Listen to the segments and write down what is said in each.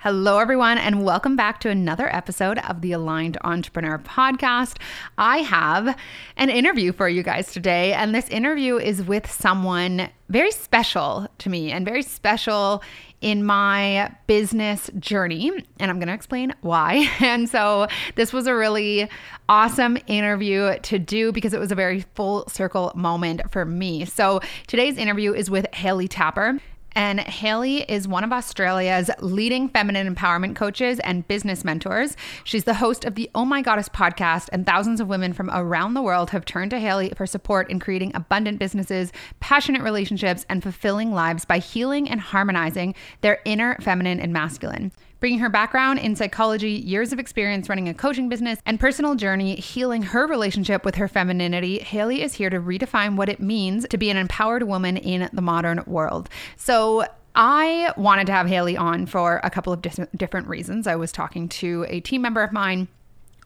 Hello, everyone, and welcome back to another episode of the Aligned Entrepreneur Podcast. I have an interview for you guys today, and this interview is with someone very special to me and very special in my business journey, and I'm going to explain why. And so this was a really awesome interview to do because it was a very full circle moment for me. So today's interview is with Hayley Tapper. And Hayley is one of Australia's leading feminine empowerment coaches and business mentors. She's the host of the Oh My Goddess podcast, and thousands of women from around the world have turned to Hayley for support in creating abundant businesses, passionate relationships, and fulfilling lives by healing and harmonizing their inner feminine and masculine. Bringing her background in psychology, years of experience running a coaching business, and personal journey healing her relationship with her femininity, Hayley is here to redefine what it means to be an empowered woman in the modern world. So I wanted to have Hayley on for a couple of different reasons. I was talking to a team member of mine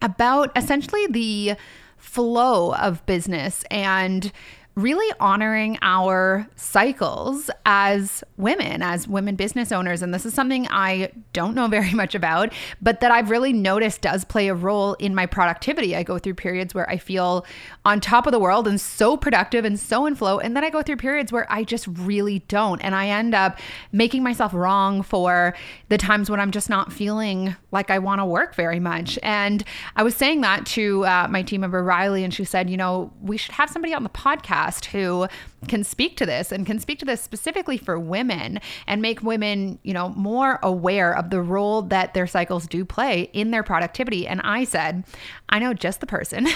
about essentially the flow of business and really honoring our cycles as women business owners. And this is something I don't know very much about, but that I've really noticed does play a role in my productivity. I go through periods where I feel on top of the world and so productive and so in flow. And then I go through periods where I just really don't. And I end up making myself wrong for the times when I'm just not feeling like I want to work very much. And I was saying that to my team member, Riley, and she said, you know, we should have somebody on the podcast who can speak to this and can speak to this specifically for women and make women, you know, more aware of the role that their cycles do play in their productivity. And I said, I know just the person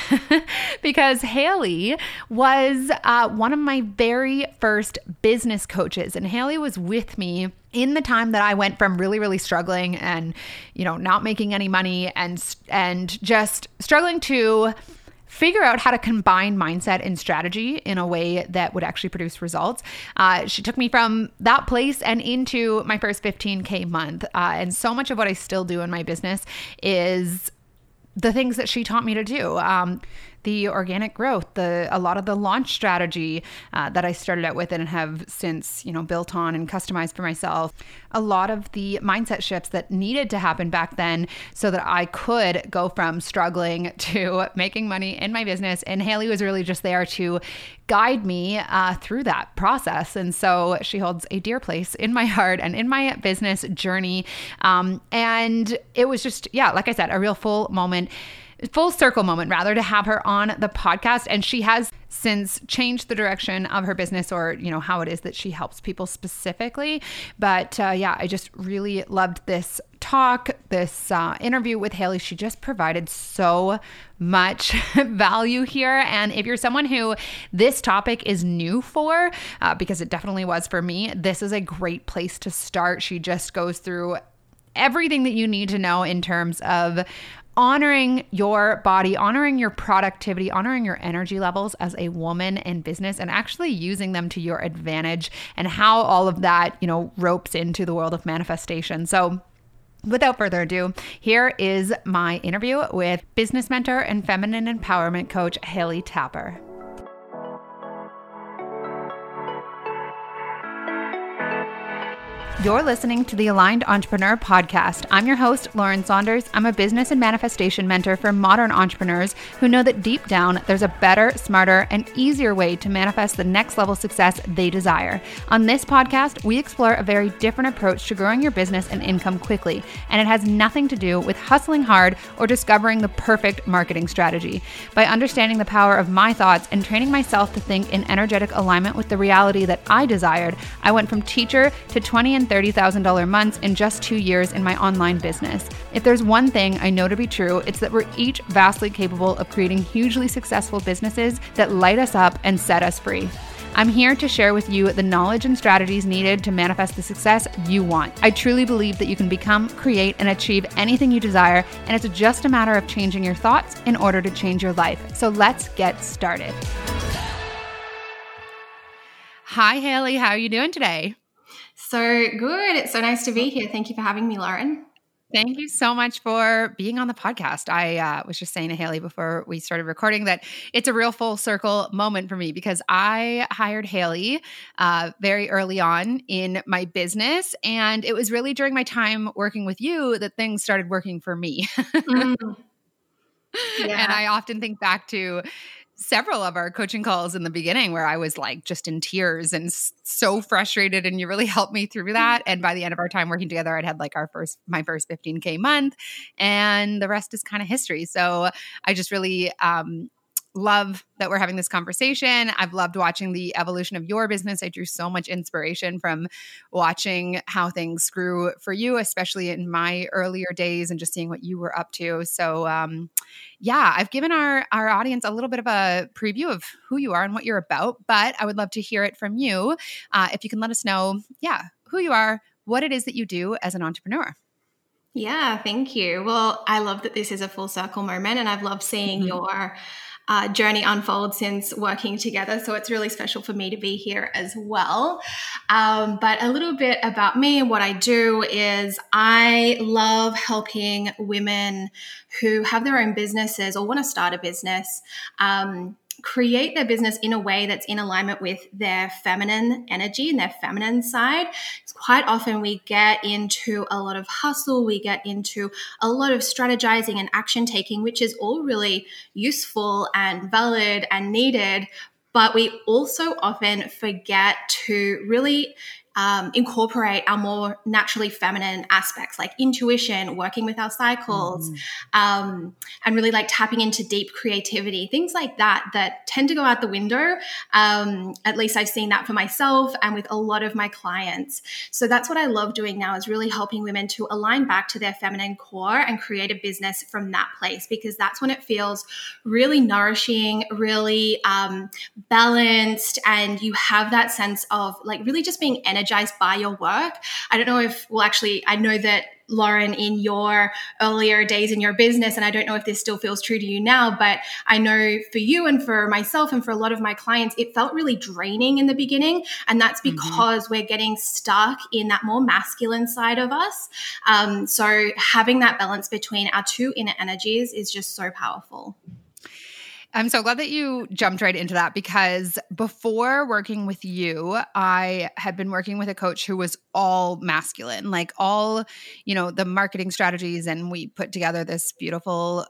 because Hayley was one of my very first business coaches, and Hayley was with me in the time that I went from really, really struggling and, you know, not making any money and just struggling to figure out how to combine mindset and strategy in a way that would actually produce results. She took me from that place and into my first 15K month. And so much of what I still do in my business is the things that she taught me to do. The organic growth, a lot of the launch strategy that I started out with and have since, you know, built on and customized for myself. A lot of the mindset shifts that needed to happen back then so that I could go from struggling to making money in my business. And Hayley was really just there to guide me through that process. And so she holds a dear place in my heart and in my business journey. And it was just, like I said, a real full circle moment, to have her on the podcast. And she has since changed the direction of her business, or, you know, how it is that she helps people specifically. But I just really loved this talk, this interview with Hayley. She just provided so much value here. And if you're someone who this topic is new for, because it definitely was for me, this is a great place to start. She just goes through everything that you need to know in terms of honoring your body, honoring your productivity, honoring your energy levels as a woman in business, and actually using them to your advantage, and how all of that, you know, ropes into the world of manifestation. So without further ado, here is my interview with business mentor and feminine empowerment coach, Hayley Tapper. You're listening to the Aligned Entrepreneur Podcast. I'm your host, Lauren Saunders. I'm a business and manifestation mentor for modern entrepreneurs who know that deep down, there's a better, smarter, and easier way to manifest the next level success they desire. On this podcast, we explore a very different approach to growing your business and income quickly, and it has nothing to do with hustling hard or discovering the perfect marketing strategy. By understanding the power of my thoughts and training myself to think in energetic alignment with the reality that I desired, I went from teacher to $20 and $30,000 months in just 2 years in my online business. If there's one thing I know to be true, it's that we're each vastly capable of creating hugely successful businesses that light us up and set us free. I'm here to share with you the knowledge and strategies needed to manifest the success you want. I truly believe that you can become, create, and achieve anything you desire, and it's just a matter of changing your thoughts in order to change your life. So let's get started. Hi, Hayley. How are you doing today? So good. It's so nice to be here. Thank you for having me, Lauren. Thank you so much for being on the podcast. I was just saying to Hayley before we started recording that it's a real full circle moment for me because I hired Hayley very early on in my business. And it was really during my time working with you that things started working for me. Yeah. And I often think back to several of our coaching calls in the beginning where I was like just in tears and so frustrated, and you really helped me through that. And by the end of our time working together, I'd had like my first 15K month, and the rest is kind of history. So I just really love that we're having this conversation. I've loved watching the evolution of your business. I drew so much inspiration from watching how things grew for you, especially in my earlier days, and just seeing what you were up to. So yeah, I've given our audience a little bit of a preview of who you are and what you're about, but I would love to hear it from you. If you can let us know, who you are, what it is that you do as an entrepreneur. Yeah, thank you. Well, I love that this is a full circle moment, and I've loved seeing your journey unfold since working together. So it's really special for me to be here as well. But a little bit about me and what I do is I love helping women who have their own businesses or want to start a business, create their business in a way that's in alignment with their feminine energy and their feminine side. Quite often we get into a lot of hustle, we get into a lot of strategizing and action taking, which is all really useful and valid and needed, but we also often forget to really incorporate our more naturally feminine aspects like intuition, working with our cycles, and really like tapping into deep creativity, things like that, that tend to go out the window. At least I've seen that for myself and with a lot of my clients. So that's what I love doing now, is really helping women to align back to their feminine core and create a business from that place, because that's when it feels really nourishing, really balanced. And you have that sense of like really just being energy by your work. I don't know if, well, actually, I know that Lauren, in your earlier days in your business, and I don't know if this still feels true to you now, but I know for you and for myself and for a lot of my clients, it felt really draining in the beginning. And that's because we're getting stuck in that more masculine side of us. So having that balance between our two inner energies is just so powerful. I'm so glad that you jumped right into that, because before working with you, I had been working with a coach who was all masculine, like all, you know, the marketing strategies. And we put together this beautiful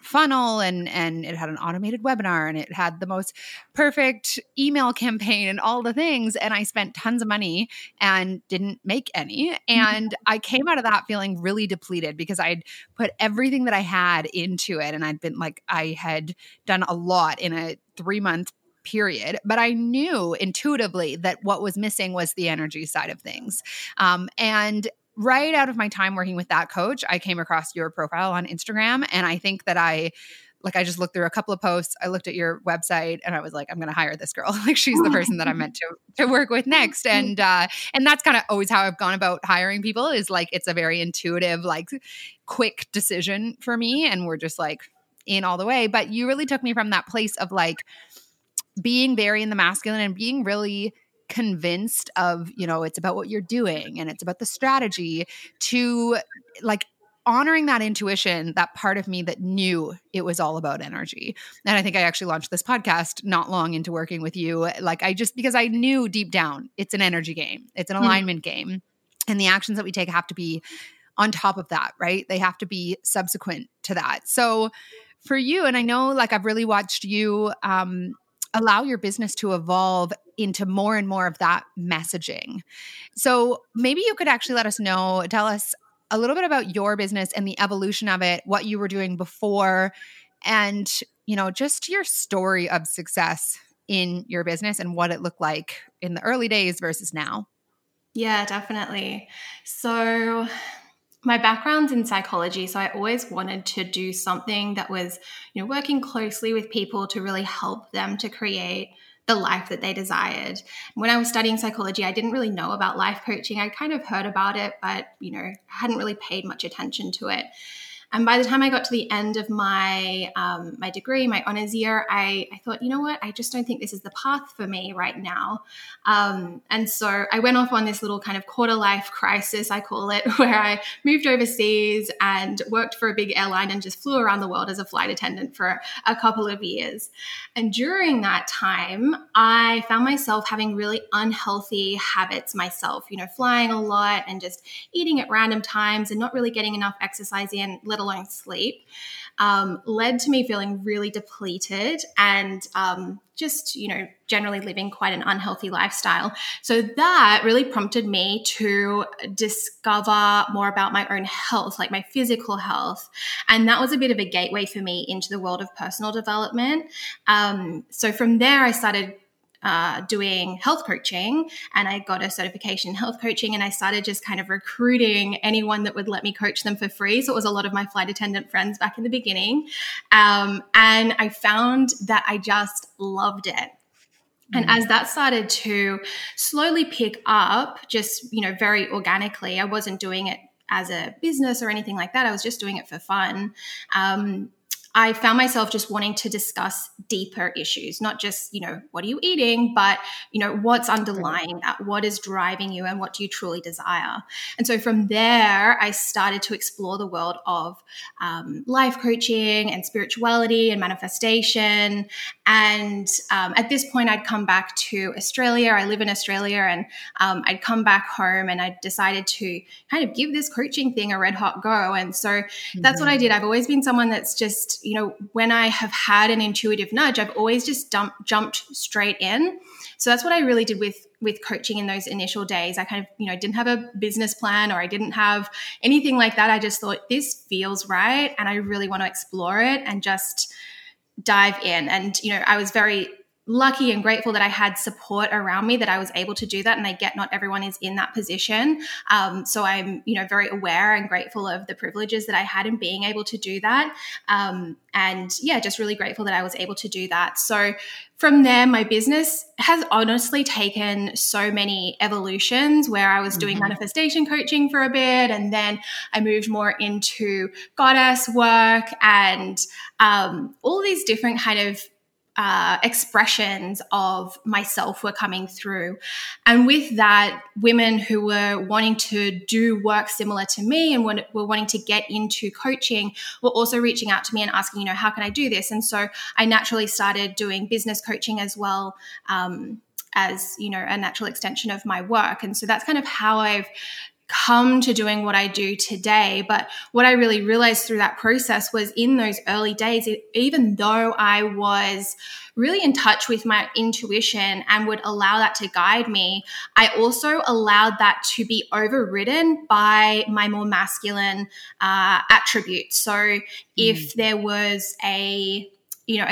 funnel, and it had an automated webinar, and it had the most perfect email campaign and all the things. And I spent tons of money and didn't make any. And I came out of that feeling really depleted, because I'd put everything that I had into it. And I'd been like, I had done a lot in a 3-month period, but I knew intuitively that what was missing was the energy side of things. And right out of my time working with that coach, I came across your profile on Instagram. And I think that I just looked through a couple of posts. I looked at your website and I was like, I'm going to hire this girl. Like, she's the person that I'm meant to work with next. And that's kind of always how I've gone about hiring people, is like, it's a very intuitive, like quick decision for me. And we're just like, in all the way. But you really took me from that place of like being very in the masculine and being really convinced of, you know, it's about what you're doing and it's about the strategy, to like honoring that intuition, that part of me that knew it was all about energy. And I think I actually launched this podcast not long into working with you. Like, because I knew deep down it's an energy game, it's an alignment game. And the actions that we take have to be on top of that, right? They have to be subsequent to that. So for you, and I know like I've really watched you allow your business to evolve into more and more of that messaging. So maybe you could actually tell us a little bit about your business and the evolution of it, what you were doing before, and, you know, just your story of success in your business and what it looked like in the early days versus now. Yeah, definitely. So my background's in psychology, so I always wanted to do something that was, you know, working closely with people to really help them to create the life that they desired. When I was studying psychology, I didn't really know about life coaching. I kind of heard about it, but, you know, I hadn't really paid much attention to it. And by the time I got to the end of my my degree, my honors year, I thought, you know what, I just don't think this is the path for me right now. And so I went off on this little kind of quarter life crisis, I call it, where I moved overseas and worked for a big airline and just flew around the world as a flight attendant for a couple of years. And during that time, I found myself having really unhealthy habits myself, you know, flying a lot and just eating at random times and not really getting enough exercise in, let alone sleep, led to me feeling really depleted and just, you know, generally living quite an unhealthy lifestyle. So that really prompted me to discover more about my own health, like my physical health. And that was a bit of a gateway for me into the world of personal development. So from there, I started doing health coaching, and I got a certification in health coaching, and I started just kind of recruiting anyone that would let me coach them for free. So it was a lot of my flight attendant friends back in the beginning. And I found that I just loved it. And as that started to slowly pick up, just, you know, very organically, I wasn't doing it as a business or anything like that. I was just doing it for fun. I found myself just wanting to discuss deeper issues, not just, you know, what are you eating, but, you know, what's underlying that, what is driving you, and what do you truly desire? And so from there, I started to explore the world of life coaching and spirituality and manifestation. And at this point, I'd come back to Australia. I live in Australia, and I'd come back home, and I decided to kind of give this coaching thing a red hot go. And so that's what I did. I've always been someone that's just, you know, when I have had an intuitive nudge, I've always just jumped straight in. So that's what I really did with coaching in those initial days. I kind of, you know, didn't have a business plan, or I didn't have anything like that. I just thought, this feels right, and I really want to explore it and just dive in. And, you know, I was very lucky and grateful that I had support around me, that I was able to do that. And I get not everyone is in that position. So I'm, you know, very aware and grateful of the privileges that I had in being able to do that. And yeah, just really grateful that I was able to do that. So from there, my business has honestly taken so many evolutions, where I was doing manifestation coaching for a bit, and then I moved more into goddess work and all these different kind of expressions of myself were coming through. And with that, women who were wanting to do work similar to me and were wanting to get into coaching were also reaching out to me and asking, you know, how can I do this? And so I naturally started doing business coaching as well, as, you know, a natural extension of my work. And so that's kind of how I've come to doing what I do today. But what I really realized through that process was, in those early days, even though I was really in touch with my intuition and would allow that to guide me, I also allowed that to be overridden by my more masculine attributes. So if there was a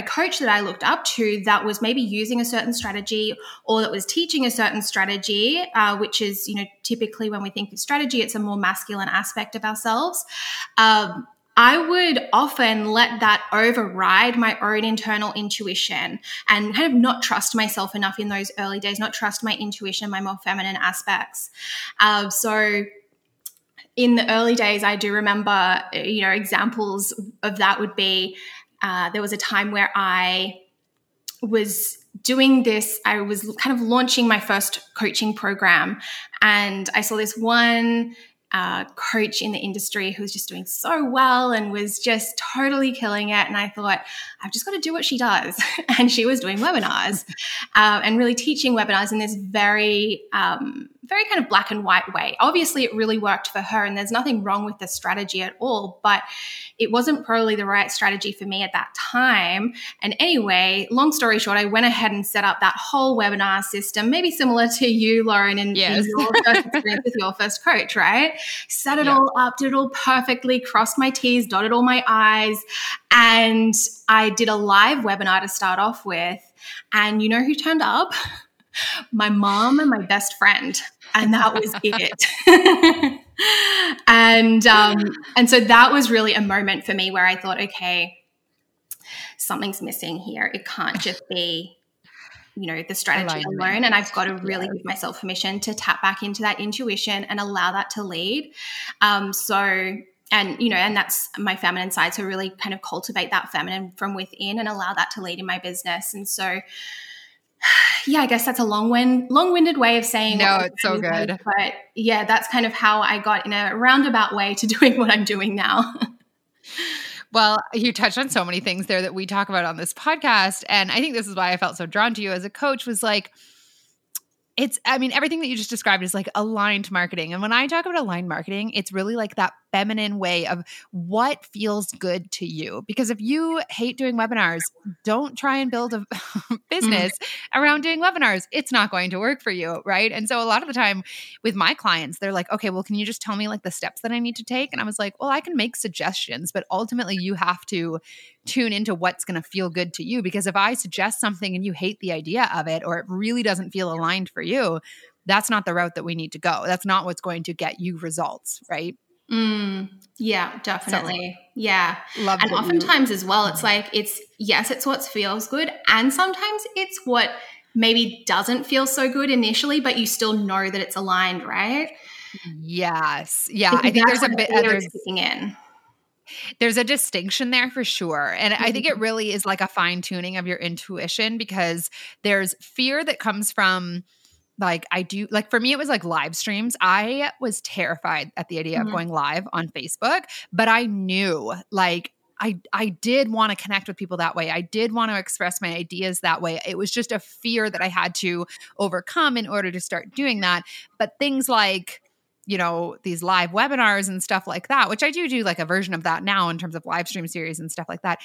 coach that I looked up to that was maybe using a certain strategy, or that was teaching a certain strategy, which is, you know, typically when we think of strategy, it's a more masculine aspect of ourselves. I would often let that override my own internal intuition and kind of not trust myself enough in those early days, not trust my intuition, my more feminine aspects. So in the early days, I do remember, you know, examples of that would be, there was a time where I was doing this, I was kind of launching my first coaching program, and I saw this one coach in the industry who was just doing so well and was just totally killing it. And I thought, I've just got to do what she does. And she was doing webinars and really teaching webinars in this very, very kind of black and white way. Obviously, it really worked for her, and there's nothing wrong with the strategy at all, but it wasn't probably the right strategy for me at that time. And anyway, long story short, I went ahead and set up that whole webinar system, maybe similar to you, Lauren, and your first experience with your first coach, right? Set it all up, did it all perfectly, crossed my T's, dotted all my I's, and I did a live webinar to start off with. And you know who turned up? My mom and my best friend. And that was it. And so that was really a moment for me where I thought, okay, something's missing here. It can't just be, you know, the strategy alone. And I've got to really give myself permission to tap back into that intuition and allow that to lead. So And, you know, and that's my feminine side. So really kind of cultivate that feminine from within and allow that to lead in my business. And so, yeah, I guess that's a long-winded way of saying. No, it's so good. But yeah, that's kind of how I got in a roundabout way to doing what I'm doing now. Well, you touched on so many things there that we talk about on this podcast. And I think this is why I felt so drawn to you as a coach, was like, everything that you just described is like aligned marketing. And when I talk about aligned marketing, it's really like that feminine way of what feels good to you. Because if you hate doing webinars, don't try and build a business around doing webinars. It's not going to work for you, right? And so a lot of the time with my clients, they're like, okay, well, can you just tell me like the steps that I need to take? And I was like, well, I can make suggestions, but ultimately you have to tune into what's going to feel good to you. Because if I suggest something and you hate the idea of it, or it really doesn't feel aligned for you, that's not the route that we need to go. That's not what's going to get you results, right? Yeah, definitely. So, yeah. Love. And oftentimes as well, it's like, it's what feels good. And sometimes it's what maybe doesn't feel so good initially, but you still know that it's aligned, right? Yes. Yeah. I think there's a bit of sticking in. There's a distinction there for sure. And I think it really is like a fine tuning of your intuition, because there's fear that comes from for me, it was like live streams. I was terrified at the idea of going live on Facebook, but I knew I did want to connect with people that way. I did want to express my ideas that way. It was just a fear that I had to overcome in order to start doing that. But things like, you know, these live webinars and stuff like that, which I do like a version of that now in terms of live stream series and stuff like that.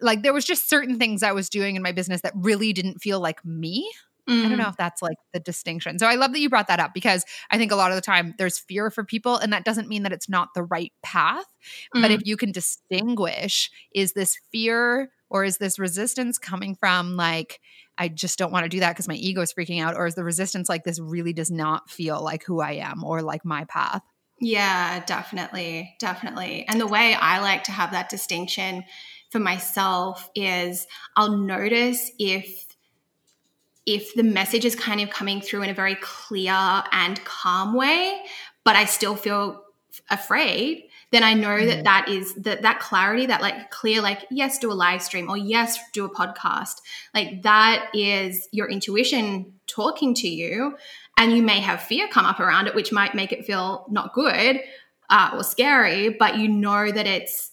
Like there was just certain things I was doing in my business that really didn't feel like me. I don't know if that's like the distinction. So I love that you brought that up, because I think a lot of the time there's fear for people, and that doesn't mean that it's not the right path. But if you can distinguish, is this fear or is this resistance coming from like, I just don't want to do that because my ego is freaking out, or is the resistance like, this really does not feel like who I am or like my path? Yeah, definitely. Definitely. And the way I like to have that distinction for myself is I'll notice if the message is kind of coming through in a very clear and calm way, but I still feel afraid, then I know that that is that clarity, that like clear, like, yes, do a live stream, or yes, do a podcast. Like that is your intuition talking to you, and you may have fear come up around it, which might make it feel not good or scary, but you know that it's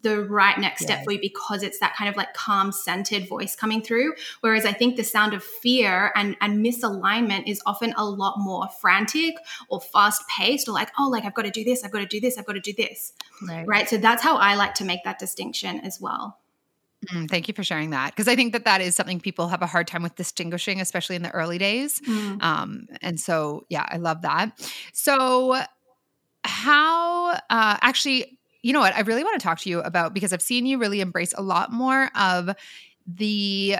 the right next step for you, because it's that kind of like calm, centered voice coming through. Whereas I think the sound of fear and misalignment is often a lot more frantic or fast paced, or like, oh, like I've got to do this, I've got to do this, I've got to do this. Right? So that's how I like to make that distinction as well. Thank you for sharing that, because I think that is something people have a hard time with distinguishing, especially in the early days. And so, yeah, I love that. So how, actually, you know what, I really want to talk to you about, because I've seen you really embrace a lot more of the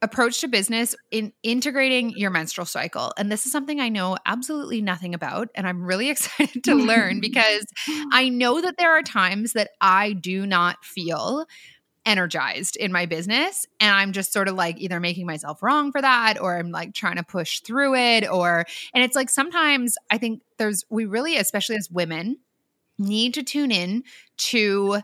approach to business in integrating your menstrual cycle. And this is something I know absolutely nothing about, and I'm really excited to learn, because I know that there are times that I do not feel energized in my business, and I'm just sort of like either making myself wrong for that, or I'm like trying to push through it, and it's like sometimes I think we really, especially as women, need to tune in to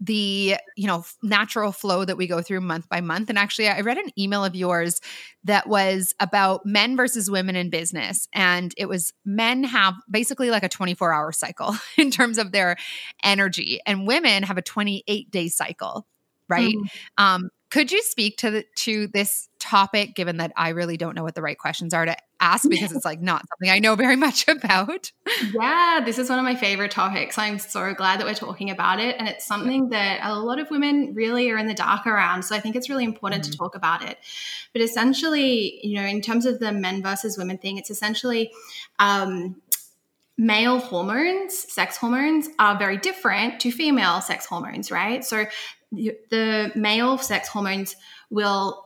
the, you know, natural flow that we go through month by month. And actually, I read an email of yours that was about men versus women in business. And it was men have basically like a 24-hour cycle in terms of their energy, and women have a 28-day cycle, right? Could you speak to this topic, given that I really don't know what the right questions are to ask, because it's like not something I know very much about? Yeah, this is one of my favorite topics. I'm so glad that we're talking about it. And it's something that a lot of women really are in the dark around. So I think it's really important to talk about it. But essentially, you know, in terms of the men versus women thing, it's essentially male hormones, sex hormones, are very different to female sex hormones, right? So the male sex hormones will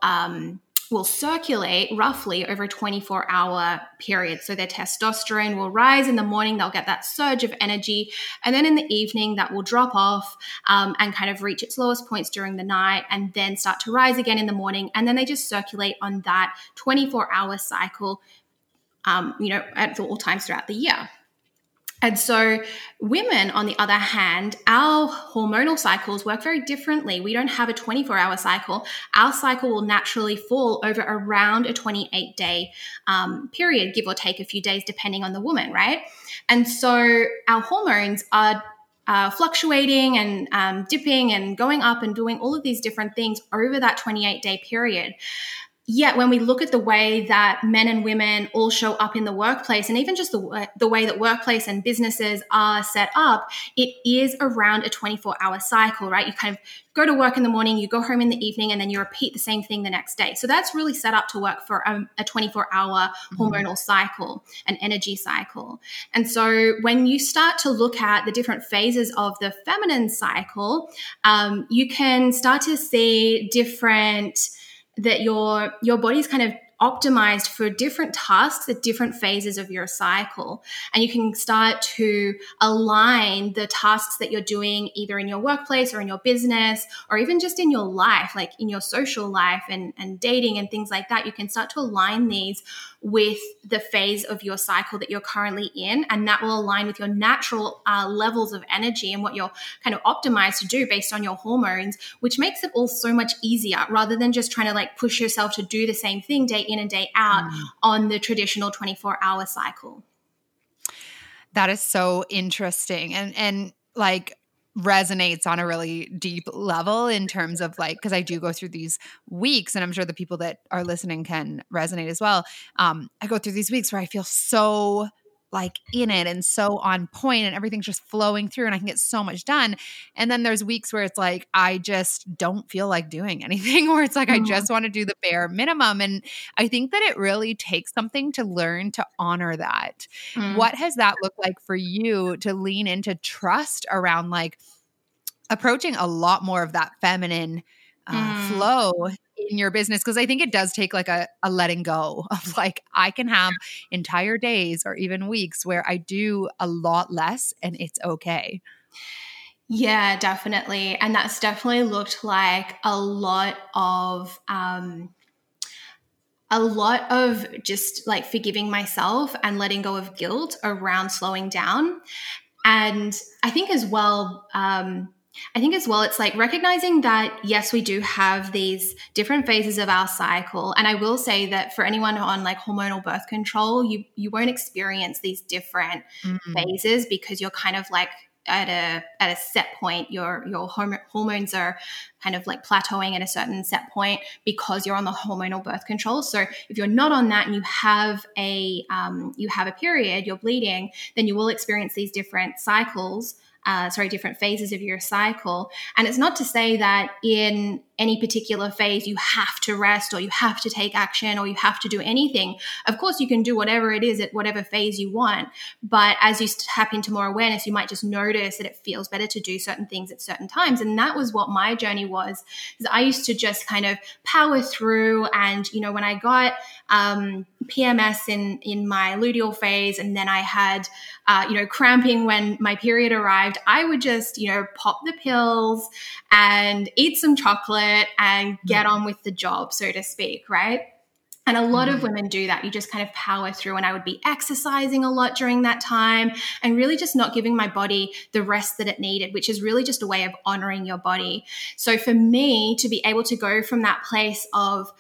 circulate roughly over a 24-hour period. So their testosterone will rise in the morning, they'll get that surge of energy, and then in the evening that will drop off and kind of reach its lowest points during the night, and then start to rise again in the morning, and then they just circulate on that 24-hour cycle, you know, at all times throughout the year. And so women, on the other hand, our hormonal cycles work very differently. We don't have a 24-hour cycle. Our cycle will naturally fall over around a 28-day period, give or take a few days, depending on the woman, right? And so our hormones are fluctuating and dipping and going up and doing all of these different things over that 28-day period. Yet when we look at the way that men and women all show up in the workplace, and even just the way that workplace and businesses are set up, it is around a 24-hour cycle, right? You kind of go to work in the morning, you go home in the evening, and then you repeat the same thing the next day. So that's really set up to work for a 24-hour hormonal cycle, an energy cycle. And so when you start to look at the different phases of the feminine cycle, you can start to see different that your body's kind of optimized for different tasks at different phases of your cycle. And you can start to align the tasks that you're doing either in your workplace or in your business, or even just in your life, like in your social life and dating and things like that. You can start to align these with the phase of your cycle that you're currently in, and that will align with your natural levels of energy and what you're kind of optimized to do based on your hormones, which makes it all so much easier rather than just trying to like push yourself to do the same thing day in and day out on the traditional 24-hour cycle. That is so interesting and like resonates on a really deep level in terms of like, because I do go through these weeks, and I'm sure the people that are listening can resonate as well. I go through these weeks where I feel so like in it and so on point and everything's just flowing through and I can get so much done. And then there's weeks where it's like, I just don't feel like doing anything, or it's like, I just want to do the bare minimum. And I think that it really takes something to learn to honor that. What has that looked like for you to lean into trust around like approaching a lot more of that feminine flow in your business? Because I think it does take like a letting go of like, I can have entire days or even weeks where I do a lot less and it's okay. Yeah, definitely. And that's definitely looked like a lot of just like forgiving myself and letting go of guilt around slowing down. And I think as well, it's like recognizing that, yes, we do have these different phases of our cycle. And I will say that for anyone on like hormonal birth control, you won't experience these different phases, because you're kind of like at a set point, your hormones are kind of like plateauing at a certain set point because you're on the hormonal birth control. So if you're not on that and you have a period, you're bleeding, then you will experience these different cycles. Different phases of your cycle. And it's not to say that in any particular phase you have to rest or you have to take action or you have to do anything. Of course, you can do whatever it is at whatever phase you want. But as you tap into more awareness, you might just notice that it feels better to do certain things at certain times. And that was what my journey was. I used to just kind of power through. And, you know, when I got PMS in my luteal phase, and then I had, cramping when my period arrived, I would just, pop the pills and eat some chocolate and get on with the job, so to speak, right? And a lot of women do that. You just kind of power through. And I would be exercising a lot during that time and really just not giving my body the rest that it needed, which is really just a way of honoring your body. So for me to be able to go from that place of,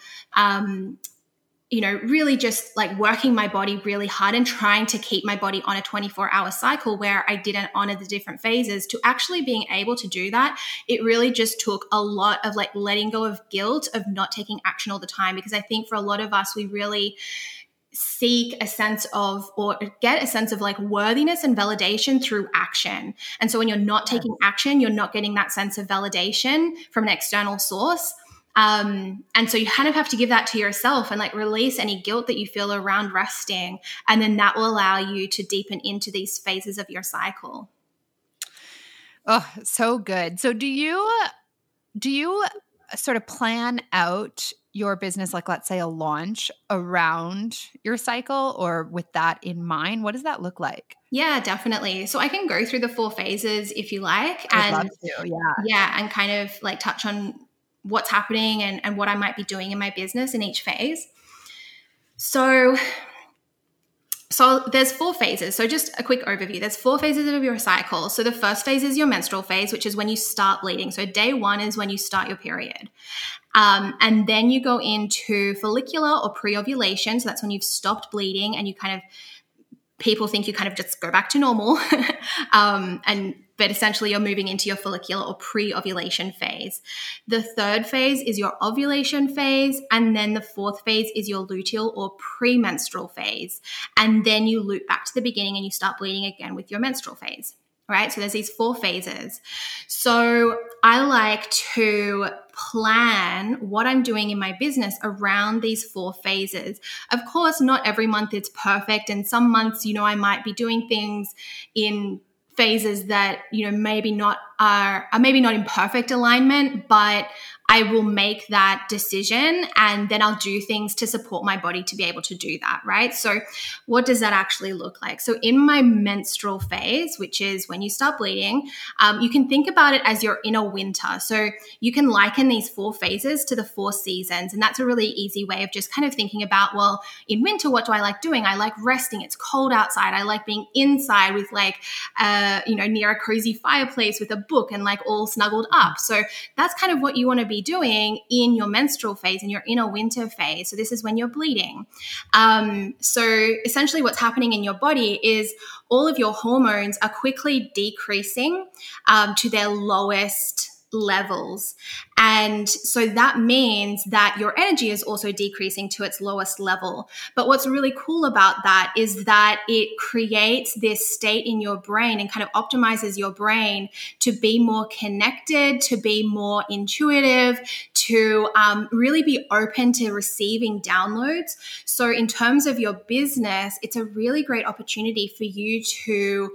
really just like working my body really hard and trying to keep my body on a 24-hour cycle where I didn't honor the different phases, to actually being able to do that, it really just took a lot of like letting go of guilt of not taking action all the time. Because I think for a lot of us, we really seek a sense of, or get a sense of like worthiness and validation through action. And so when you're not taking action, you're not getting that sense of validation from an external source. And so you kind of have to give that to yourself and like release any guilt that you feel around resting. And then that will allow you to deepen into these phases of your cycle. Oh, so good. So do you sort of plan out your business, like let's say a launch, around your cycle or with that in mind? What does that look like? Yeah, definitely. So I can go through the 4 phases if you like. I'd love to, yeah, and kind of like touch on what's happening and what I might be doing in my business in each phase. So So there's four phases. So just a quick overview. There's four phases of your cycle. So the first phase is your menstrual phase, which is when you start bleeding. So day one is when you start your period. And then you go into follicular or pre-ovulation. So that's when you've stopped bleeding and you kind of, people think you kind of just go back to normal. But essentially you're moving into your follicular or pre-ovulation phase. The third phase is your ovulation phase. And then the fourth phase is your luteal or premenstrual phase. And then you loop back to the beginning and you start bleeding again with your menstrual phase, right? So there's these four phases. So I like to plan what I'm doing in my business around these four phases. Of course, not every month it's perfect. And some months, you know, I might be doing things in phases that, you know, maybe not in perfect alignment, but I will make that decision and then I'll do things to support my body to be able to do that, right? So what does that actually look like? So in my menstrual phase, which is when you start bleeding, you can think about it as your inner winter. So you can liken these four phases to the four seasons. And that's a really easy way of just kind of thinking about, well, in winter, what do I like doing? I like resting. It's cold outside. I like being inside with near a cozy fireplace with a book and like all snuggled up. So that's kind of what you want to be doing in your menstrual phase, in your inner winter phase. So this is when you're bleeding. So essentially what's happening in your body is all of your hormones are quickly decreasing to their lowest levels. And so that means that your energy is also decreasing to its lowest level. But what's really cool about that is that it creates this state in your brain and kind of optimizes your brain to be more connected, to be more intuitive, to really be open to receiving downloads. So in terms of your business, it's a really great opportunity for you to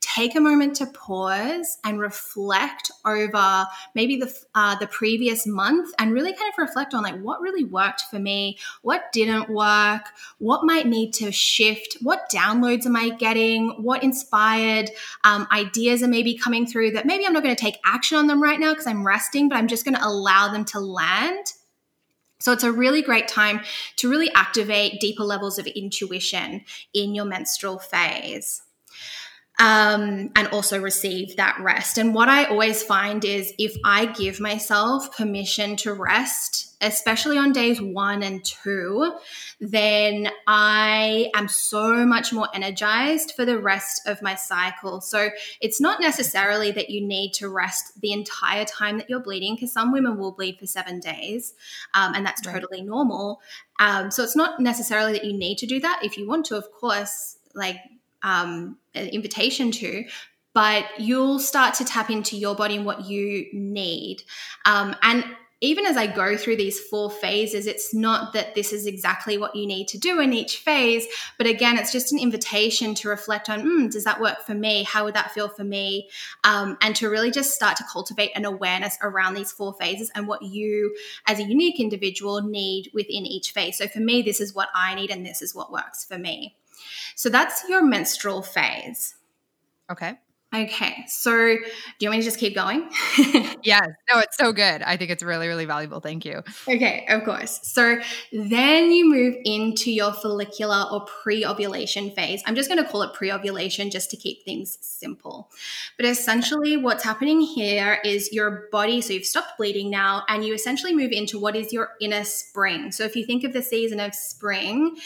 take a moment to pause and reflect over maybe the previous month and really kind of reflect on like what really worked for me, what didn't work, what might need to shift, what downloads am I getting, what inspired ideas are maybe coming through that maybe I'm not going to take action on them right now because I'm resting, but I'm just going to allow them to land. So it's a really great time to really activate deeper levels of intuition in your menstrual phase. And also receive that rest. And what I always find is if I give myself permission to rest, especially on days 1 and 2, then I am so much more energized for the rest of my cycle. So it's not necessarily that you need to rest the entire time that you're bleeding, because some women will bleed for 7 days, and that's totally normal. So it's not necessarily that you need to do that. If you want to, of course, an invitation to, but you'll start to tap into your body and what you need. And even as I go through these four phases, it's not that this is exactly what you need to do in each phase, but again, it's just an invitation to reflect on, does that work for me? How would that feel for me? And to really just start to cultivate an awareness around these four phases and what you as a unique individual need within each phase. So for me, this is what I need and this is what works for me. So that's your menstrual phase. Okay. So do you want me to just keep going? Yes. No, it's so good. I think it's really, really valuable. Thank you. Okay. Of course. So then you move into your follicular or pre-ovulation phase. I'm just going to call it pre-ovulation just to keep things simple. But essentially what's happening here is your body, so you've stopped bleeding now, and you essentially move into what is your inner spring. So if you think of the season of spring,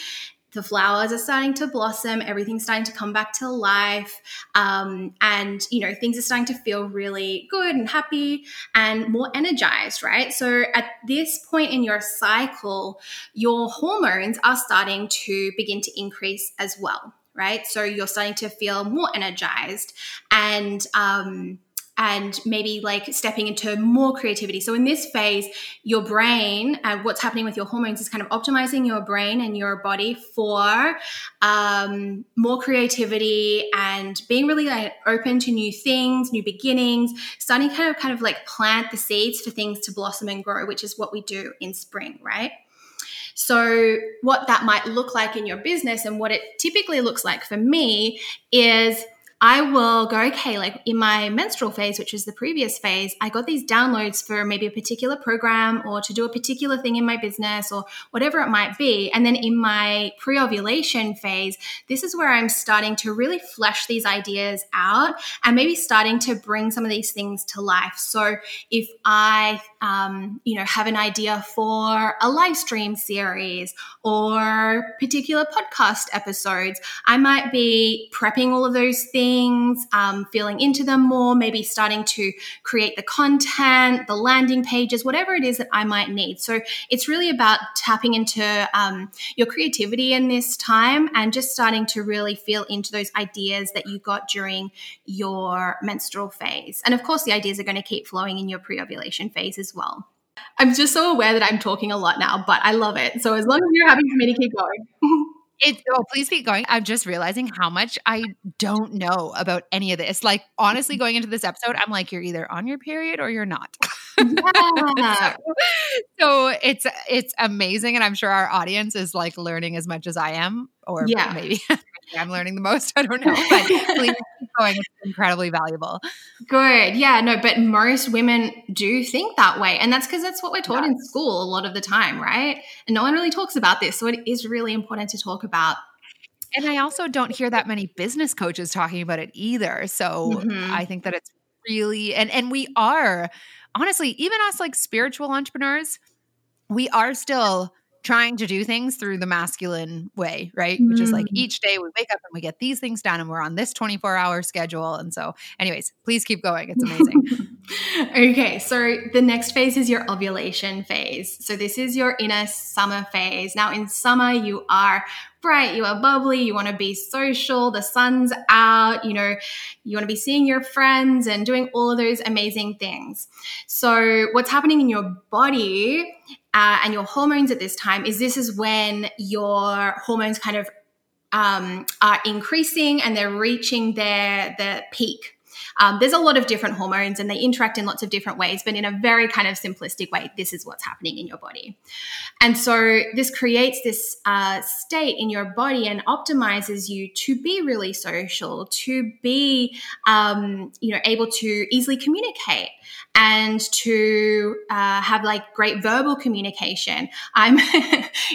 the flowers are starting to blossom. Everything's starting to come back to life. And, you know, things are starting to feel really good and happy and more energized, right? So at this point in your cycle, your hormones are starting to begin to increase as well, right? So you're starting to feel more energized and maybe like stepping into more creativity. So in this phase, your brain and what's happening with your hormones is kind of optimizing your brain and your body for more creativity and being really like open to new things, new beginnings, starting to kind of like plant the seeds for things to blossom and grow, which is what we do in spring, right? So what that might look like in your business and what it typically looks like for me is I will go, okay, like in my menstrual phase, which is the previous phase, I got these downloads for maybe a particular program or to do a particular thing in my business or whatever it might be. And then in my pre-ovulation phase, this is where I'm starting to really flesh these ideas out and maybe starting to bring some of these things to life. So if I, have an idea for a live stream series or particular podcast episodes, I might be prepping all of those things, feeling into them more, maybe starting to create the content, the landing pages, whatever it is that I might need. So it's really about tapping into your creativity in this time and just starting to really feel into those ideas that you got during your menstrual phase. And of course, the ideas are going to keep flowing in your pre-ovulation phase as well. I'm just so aware that I'm talking a lot now, but I love it. So as long as you're happy for me to keep going. Please keep going. I'm just realizing how much I don't know about any of this. Like, honestly, going into this episode, I'm like, you're either on your period or you're not. Yeah. So it's amazing. And I'm sure our audience is like learning as much as I am, or maybe I'm learning the most. I don't know. But please keep going. It's incredibly valuable. Good. Yeah, no, but most women do think that way. And that's because that's what we're taught in school a lot of the time, right? And no one really talks about this. So it is really important to talk about. And I also don't hear that many business coaches talking about it either. So I think that it's really, and we are, honestly, even us like spiritual entrepreneurs, we are still trying to do things through the masculine way, right? Which is like each day we wake up and we get these things done and we're on this 24-hour schedule. And so anyways, please keep going. It's amazing. Okay. So the next phase is your ovulation phase. So this is your inner summer phase. Now in summer, you are bright, you are bubbly, you want to be social, the sun's out, you want to be seeing your friends and doing all of those amazing things. So what's happening in your body and your hormones at this time is this is when your hormones kind of are increasing and they're reaching their peak. There's a lot of different hormones and they interact in lots of different ways, but in a very kind of simplistic way, this is what's happening in your body. And so this creates this state in your body and optimizes you to be really social, to be, able to easily communicate and to have like great verbal communication.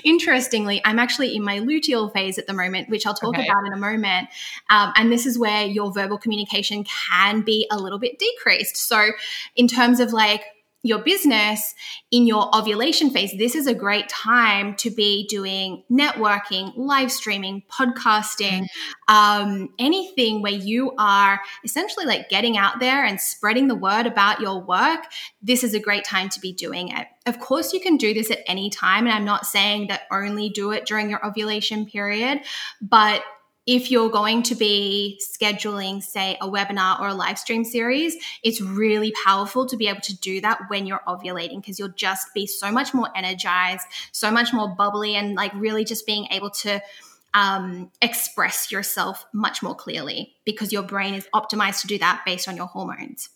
Interestingly, I'm actually in my luteal phase at the moment, which I'll talk about in a moment. And this is where your verbal communication can be a little bit decreased. So in terms of like your business in your ovulation phase, this is a great time to be doing networking, live streaming, podcasting, anything where you are essentially like getting out there and spreading the word about your work. This is a great time to be doing it. Of course, you can do this at any time. And I'm not saying that only do it during your ovulation period, but if you're going to be scheduling, say, a webinar or a live stream series, it's really powerful to be able to do that when you're ovulating because you'll just be so much more energized, so much more bubbly, and like really just being able to express yourself much more clearly because your brain is optimized to do that based on your hormones.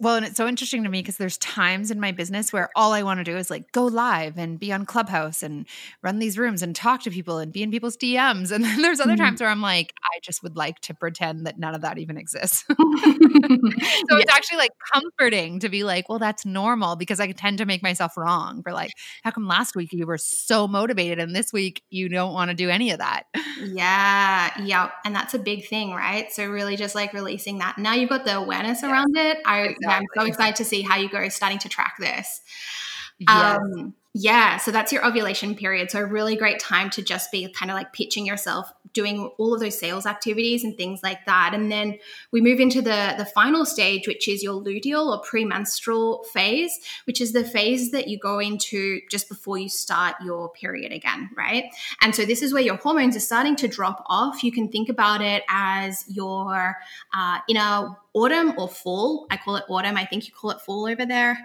Well, and it's so interesting to me because there's times in my business where all I want to do is like go live and be on Clubhouse and run these rooms and talk to people and be in people's DMs. And then there's other times where I'm like, I just would like to pretend that none of that even exists. So it's actually like comforting to be like, well, that's normal because I tend to make myself wrong for like, how come last week you were so motivated and this week you don't want to do any of that? Yeah. And that's a big thing, right? So really just like releasing that. Now you've got the awareness around it. I'm so excited to see how you go starting to track this. So that's your ovulation period. So a really great time to just be kind of like pitching yourself, doing all of those sales activities and things like that. And then we move into the final stage, which is your luteal or premenstrual phase, which is the phase that you go into just before you start your period again, right? And so this is where your hormones are starting to drop off. You can think about it as your inner autumn or fall. I call it autumn. I think you call it fall over there.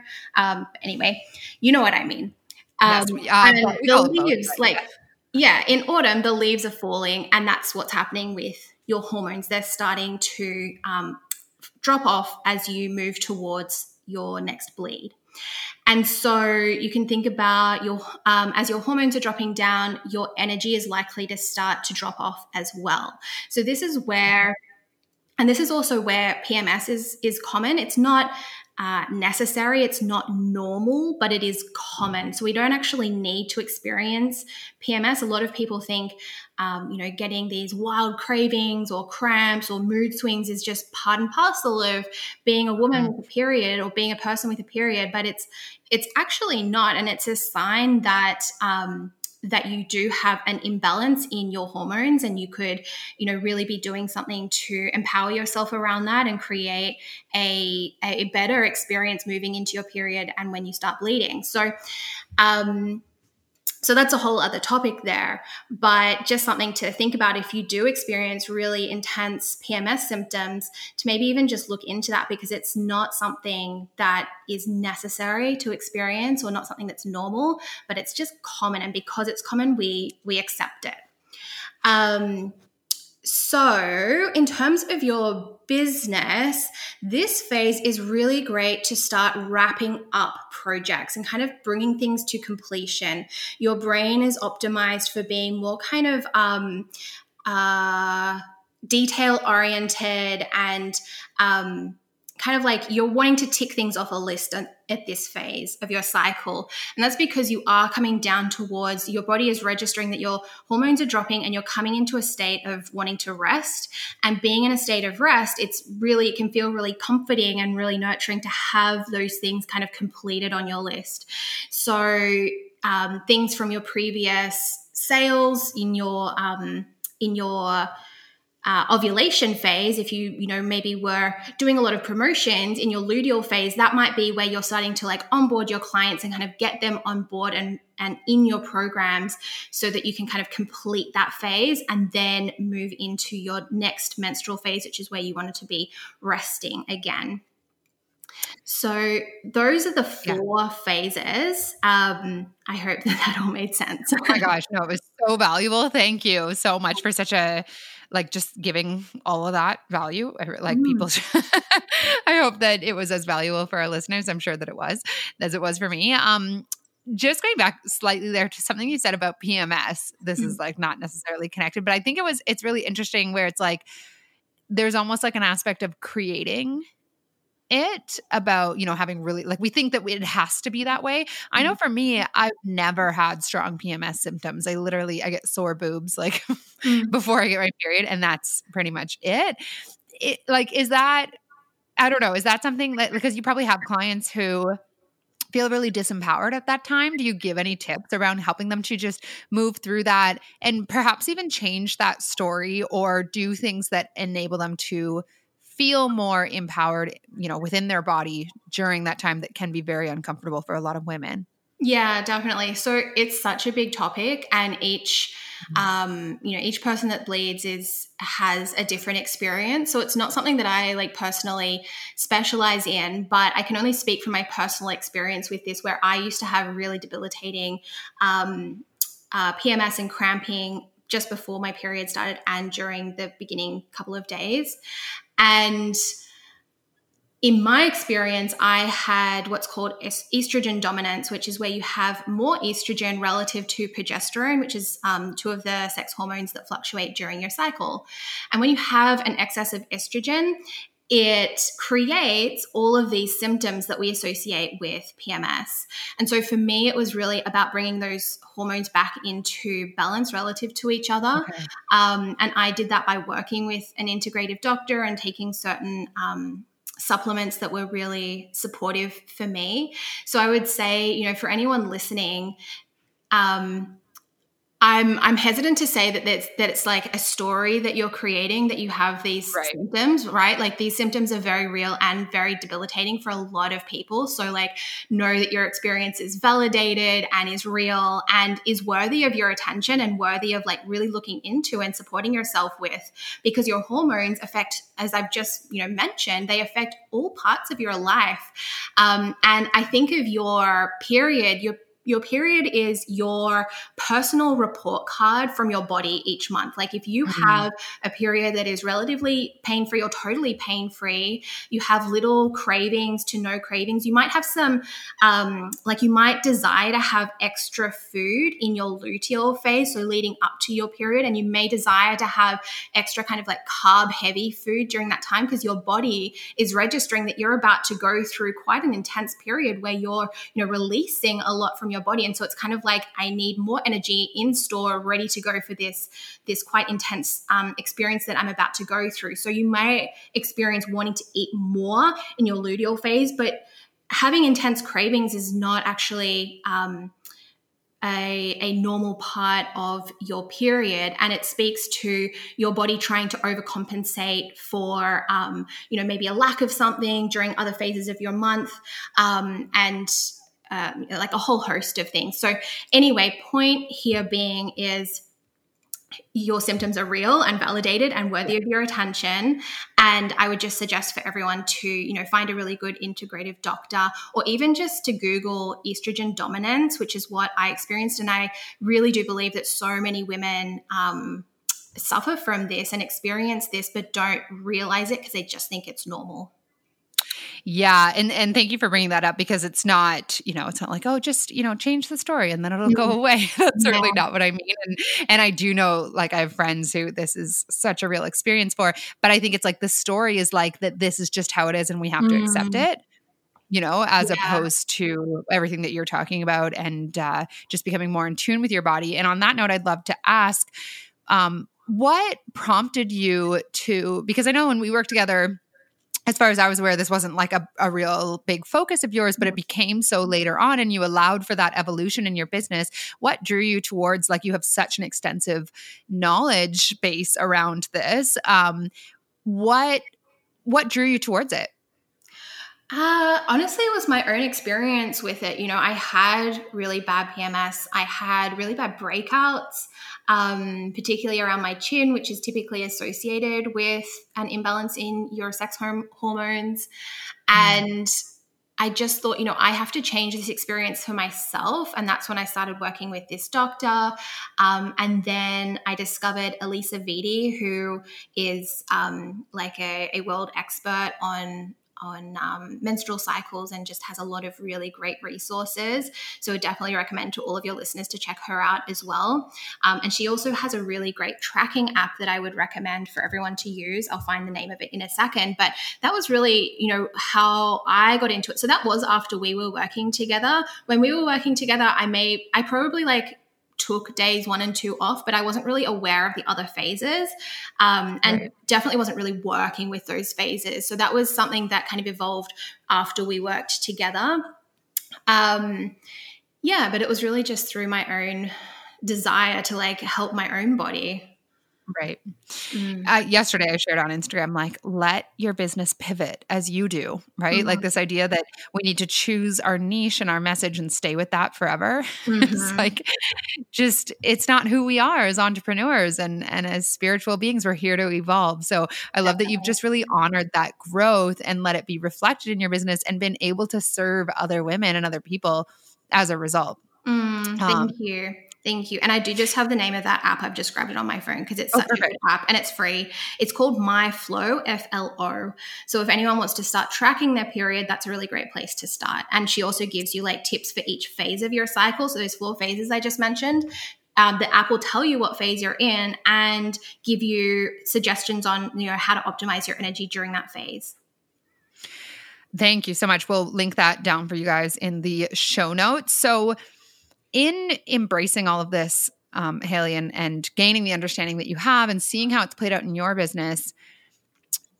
Anyway, you know what I mean. And the leaves, in autumn, the leaves are falling, and that's what's happening with your hormones. They're starting to drop off as you move towards your next bleed. And so you can think about your as your hormones are dropping down, your energy is likely to start to drop off as well. So this is where And this is also where PMS is common. It's not necessary, it's not normal, but it is common. So we don't actually need to experience PMS. A lot of people think, getting these wild cravings or cramps or mood swings is just part and parcel of being a woman with a period or being a person with a period, but it's actually not. And it's a sign that, that you do have an imbalance in your hormones, and you could, really be doing something to empower yourself around that and create a better experience moving into your period and when you start bleeding. So that's a whole other topic there, but just something to think about if you do experience really intense PMS symptoms, to maybe even just look into that, because it's not something that is necessary to experience or not something that's normal, but it's just common. And because it's common, we accept it. So in terms of your business, this phase is really great to start wrapping up projects and kind of bringing things to completion. Your brain is optimized for being more kind of detail oriented and kind of like you're wanting to tick things off a list at this phase of your cycle. And that's because you are coming down towards, your body is registering that your hormones are dropping and you're coming into a state of wanting to rest. And being in a state of rest, it can feel really comforting and really nurturing to have those things kind of completed on your list. So things from your previous sales, in your ovulation phase, if you maybe were doing a lot of promotions in your luteal phase, that might be where you're starting to like onboard your clients and kind of get them on board and in your programs so that you can kind of complete that phase and then move into your next menstrual phase, which is where you wanted to be resting again. So those are the four phases. I hope that all made sense. Oh my gosh. No, it was so valuable. Thank you so much for such a, just giving all of that value. People, I hope that it was as valuable for our listeners. I'm sure that it was, as it was for me. Just going back slightly there to something you said about PMS, this is not necessarily connected, but I think it's really interesting where it's there's almost an aspect of creating it about, having really, we think that it has to be that way. I know for me, I've never had strong PMS symptoms. I get sore boobs before I get my period, and that's pretty much it. Is that, I don't know, is that something that, because you probably have clients who feel really disempowered at that time. Do you give any tips around helping them to just move through that and perhaps even change that story or do things that enable them to feel more empowered, within their body during that time that can be very uncomfortable for a lot of women? Yeah, definitely. So it's such a big topic, and each person that bleeds has a different experience. So it's not something that I personally specialize in, but I can only speak from my personal experience with this, where I used to have really debilitating PMS and cramping just before my period started and during the beginning couple of days. And in my experience, I had what's called estrogen dominance, which is where you have more estrogen relative to progesterone, which is two of the sex hormones that fluctuate during your cycle. And when you have an excess of estrogen, it creates all of these symptoms that we associate with PMS. And so for me, it was really about bringing those hormones back into balance relative to each other. Okay. And I did that by working with an integrative doctor and taking certain supplements that were really supportive for me. So I would say, for anyone listening, I'm hesitant to say that it's a story that you're creating, that you have these symptoms, right? These symptoms are very real and very debilitating for a lot of people. So know that your experience is validated and is real and is worthy of your attention and worthy of really looking into and supporting yourself with, because your hormones affect, as I've just, mentioned, they affect all parts of your life. And I think of your period, Your period is your personal report card from your body each month. Like if you have a period that is relatively pain-free or totally pain-free, you have little cravings to no cravings. You might have some, like you might desire to have extra food in your luteal phase, so leading up to your period, and you may desire to have extra kind of like carb-heavy food during that time because your body is registering that you're about to go through quite an intense period where you're, you know, releasing a lot from your body. And so it's kind of like, I need more energy in store, ready to go for this quite intense experience that I'm about to go through. So you may experience wanting to eat more in your luteal phase, but having intense cravings is not actually a normal part of your period. And it speaks to your body trying to overcompensate for, you know, maybe a lack of something during other phases of your month. Like a whole host of things. So anyway, point here being is your symptoms are real and validated and worthy of your attention. And I would just suggest for everyone to, you know, find a really good integrative doctor, or even just to Google estrogen dominance, which is what I experienced. And I really do believe that so many women suffer from this and experience this, but don't realize it because they just think it's normal. Yeah. And thank you for bringing that up, because it's not, you know, it's not like, oh, just, you know, change the story and then it'll go away. That's certainly not what I mean. And I do know, like, I have friends who this is such a real experience for, but I think it's like the story is like that this is just how it is and we have to accept it, you know, as opposed to everything that you're talking about and just becoming more in tune with your body. And on that note, I'd love to ask what prompted you to, because I know when we worked together, as far as I was aware, this wasn't like a real big focus of yours, but it became so later on and you allowed for that evolution in your business. What drew you towards, like, you have such an extensive knowledge base around this. What drew you towards it? Honestly, it was my own experience with it. You know, I had really bad PMS. I had really bad breakouts, particularly around my chin, which is typically associated with an imbalance in your sex hormones. And I just thought, you know, I have to change this experience for myself. And that's when I started working with this doctor. And then I discovered Elisa Vitti, who is like a world expert on menstrual cycles and just has a lot of really great resources. So I definitely recommend to all of your listeners to check her out as well. And she also has a really great tracking app that I would recommend for everyone to use. I'll find the name of it in a second, but that was really, you know, how I got into it. So that was after we were working together. When we were working together, I probably like took days 1 and 2 off, but I wasn't really aware of the other phases and definitely wasn't really working with those phases. So that was something that kind of evolved after we worked together. But it was really just through my own desire to like help my own body. Right. Yesterday I shared on Instagram, like, let your business pivot as you do, right? Like this idea that we need to choose our niche and our message and stay with that forever. It's like, just, it's not who we are as entrepreneurs and as spiritual beings. We're here to evolve. So I love that you've just really honored that growth and let it be reflected in your business and been able to serve other women and other people as a result. Thank you. Thank you. And I do just have the name of that app. I've just grabbed it on my phone because it's such a good app and it's free. It's called MyFlow, FLO. So if anyone wants to start tracking their period, that's a really great place to start. And she also gives you like tips for each phase of your cycle. So those 4 phases I just mentioned, the app will tell you what phase you're in and give you suggestions on, you know, how to optimize your energy during that phase. Thank you so much. We'll link that down for you guys in the show notes. So in embracing all of this, Hayley, and gaining the understanding that you have and seeing how it's played out in your business,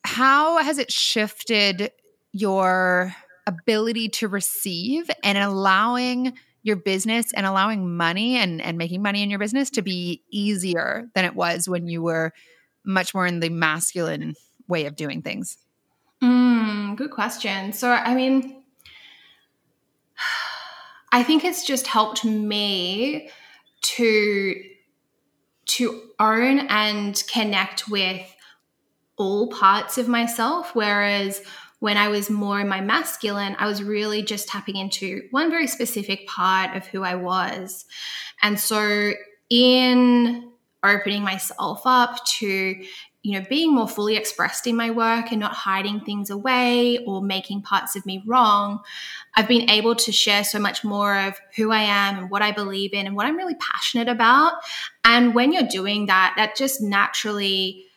how has it shifted your ability to receive and allowing your business and allowing money and making money in your business to be easier than it was when you were much more in the masculine way of doing things? Good question. So, I mean, I think it's just helped me to own and connect with all parts of myself, whereas when I was more in my masculine, I was really just tapping into one very specific part of who I was. And so in opening myself up to, you know, being more fully expressed in my work and not hiding things away or making parts of me wrong, I've been able to share so much more of who I am and what I believe in and what I'm really passionate about. And when you're doing that, that just naturally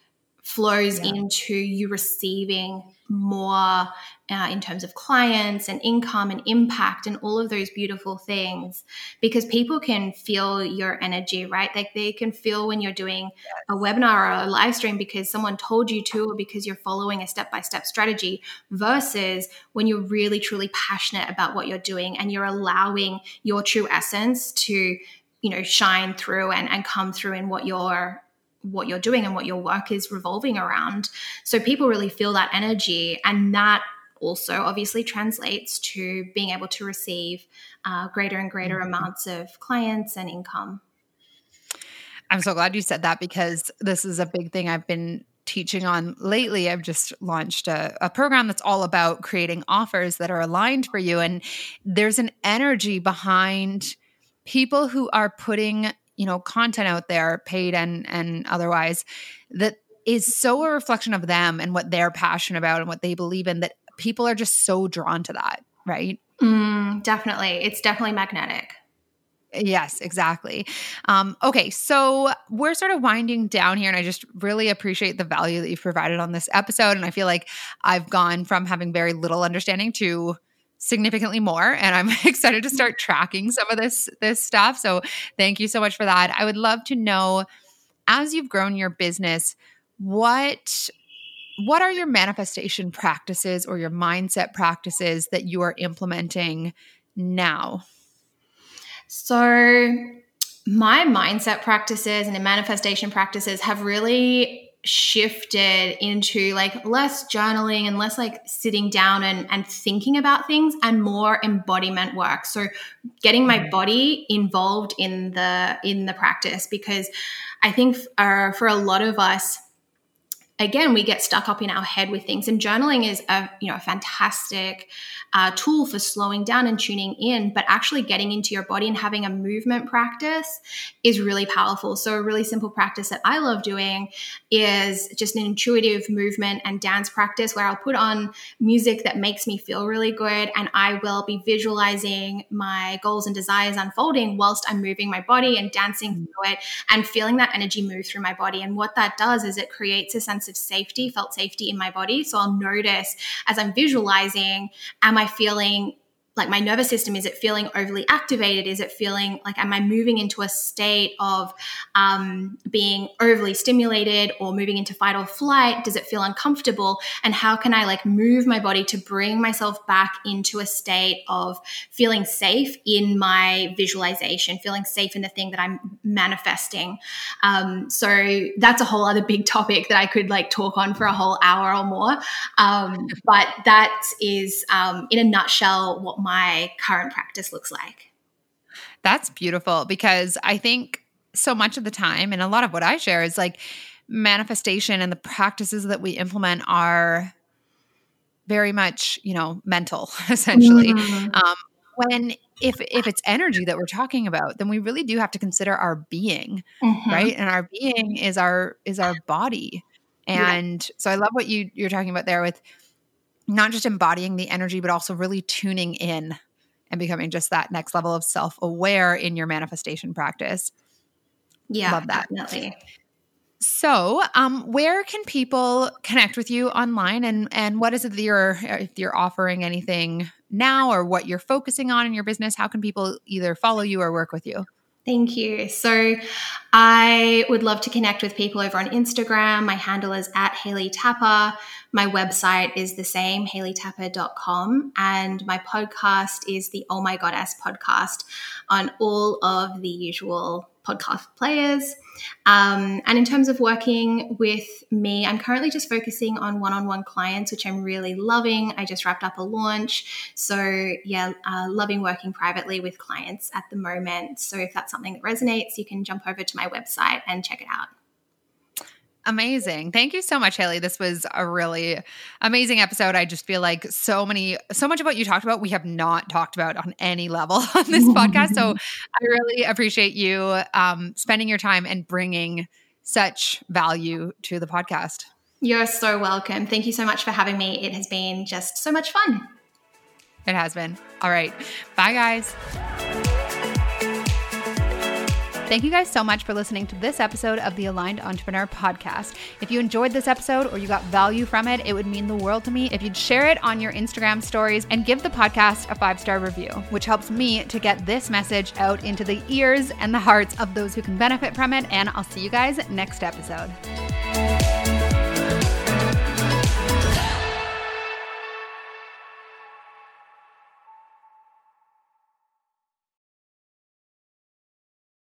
flows into you receiving more in terms of clients and income and impact and all of those beautiful things, because people can feel your energy, right? Like they can feel when you're doing a webinar or a live stream because someone told you to, or because you're following a step-by-step strategy, versus when you're really, truly passionate about what you're doing and you're allowing your true essence to, you know, shine through and come through in what you're doing and what your work is revolving around. So people really feel that energy, and that also obviously translates to being able to receive greater and greater amounts of clients and income. I'm so glad you said that, because this is a big thing I've been teaching on lately. I've just launched a program that's all about creating offers that are aligned for you. And there's an energy behind people who are putting, you know, content out there, paid and otherwise, that is so a reflection of them and what they're passionate about and what they believe in, that people are just so drawn to that, right? Definitely. It's definitely magnetic. Yes, exactly. Okay, so we're sort of winding down here, and I just really appreciate the value that you've provided on this episode. And I feel like I've gone from having very little understanding to significantly more, and I'm excited to start tracking some of this stuff. So thank you so much for that. I would love to know, as you've grown your business, what are your manifestation practices or your mindset practices that you are implementing now? So my mindset practices and the manifestation practices have really shifted into like less journaling and less like sitting down and thinking about things, and more embodiment work. So getting my body involved in the practice, because I think for a lot of us, again, we get stuck up in our head with things, and journaling is a fantastic tool for slowing down and tuning in, but actually getting into your body and having a movement practice is really powerful. So a really simple practice that I love doing is just an intuitive movement and dance practice where I'll put on music that makes me feel really good, and I will be visualizing my goals and desires unfolding whilst I'm moving my body and dancing through it and feeling that energy move through my body. And what that does is it creates a sense of safety, felt safety in my body. So I'll notice as I'm visualizing, am I feeling like my nervous system? Is it feeling overly activated? Is it feeling like, am I moving into a state of being overly stimulated or moving into fight or flight? Does it feel uncomfortable? And how can I like move my body to bring myself back into a state of feeling safe in my visualization, feeling safe in the thing that I'm manifesting? So that's a whole other big topic that I could like talk on for a whole hour or more. But that is in a nutshell what my current practice looks like. That's beautiful, because I think so much of the time, and a lot of what I share is like manifestation and the practices that we implement are very much, you know, mental essentially. When if it's energy that we're talking about, then we really do have to consider our being, right? And our being is our body. And so I love what you're talking about there with not just embodying the energy, but also really tuning in and becoming just that next level of self-aware in your manifestation practice. Yeah, love that. Definitely. So where can people connect with you online, and what is it that if you're offering anything now or what you're focusing on in your business? How can people either follow you or work with you? Thank you. So I would love to connect with people over on Instagram. My handle is @HayleyTapper. My website is the same, HayleyTapper.com. And my podcast is the Oh My Goddess podcast on all of the usual podcast players. And in terms of working with me, I'm currently just focusing on one-on-one clients, which I'm really loving. I just wrapped up a launch. So loving working privately with clients at the moment. So if that's something that resonates, you can jump over to my website and check it out. Amazing. Thank you so much, Hayley. This was a really amazing episode. I just feel like so much of what you talked about, we have not talked about on any level on this podcast. So I really appreciate you spending your time and bringing such value to the podcast. You're so welcome. Thank you so much for having me. It has been just so much fun. It has been. All right. Bye, guys. Thank you guys so much for listening to this episode of the Aligned Entrepreneur Podcast. If you enjoyed this episode or you got value from it, it would mean the world to me if you'd share it on your Instagram stories and give the podcast a 5-star review, which helps me to get this message out into the ears and the hearts of those who can benefit from it. And I'll see you guys next episode.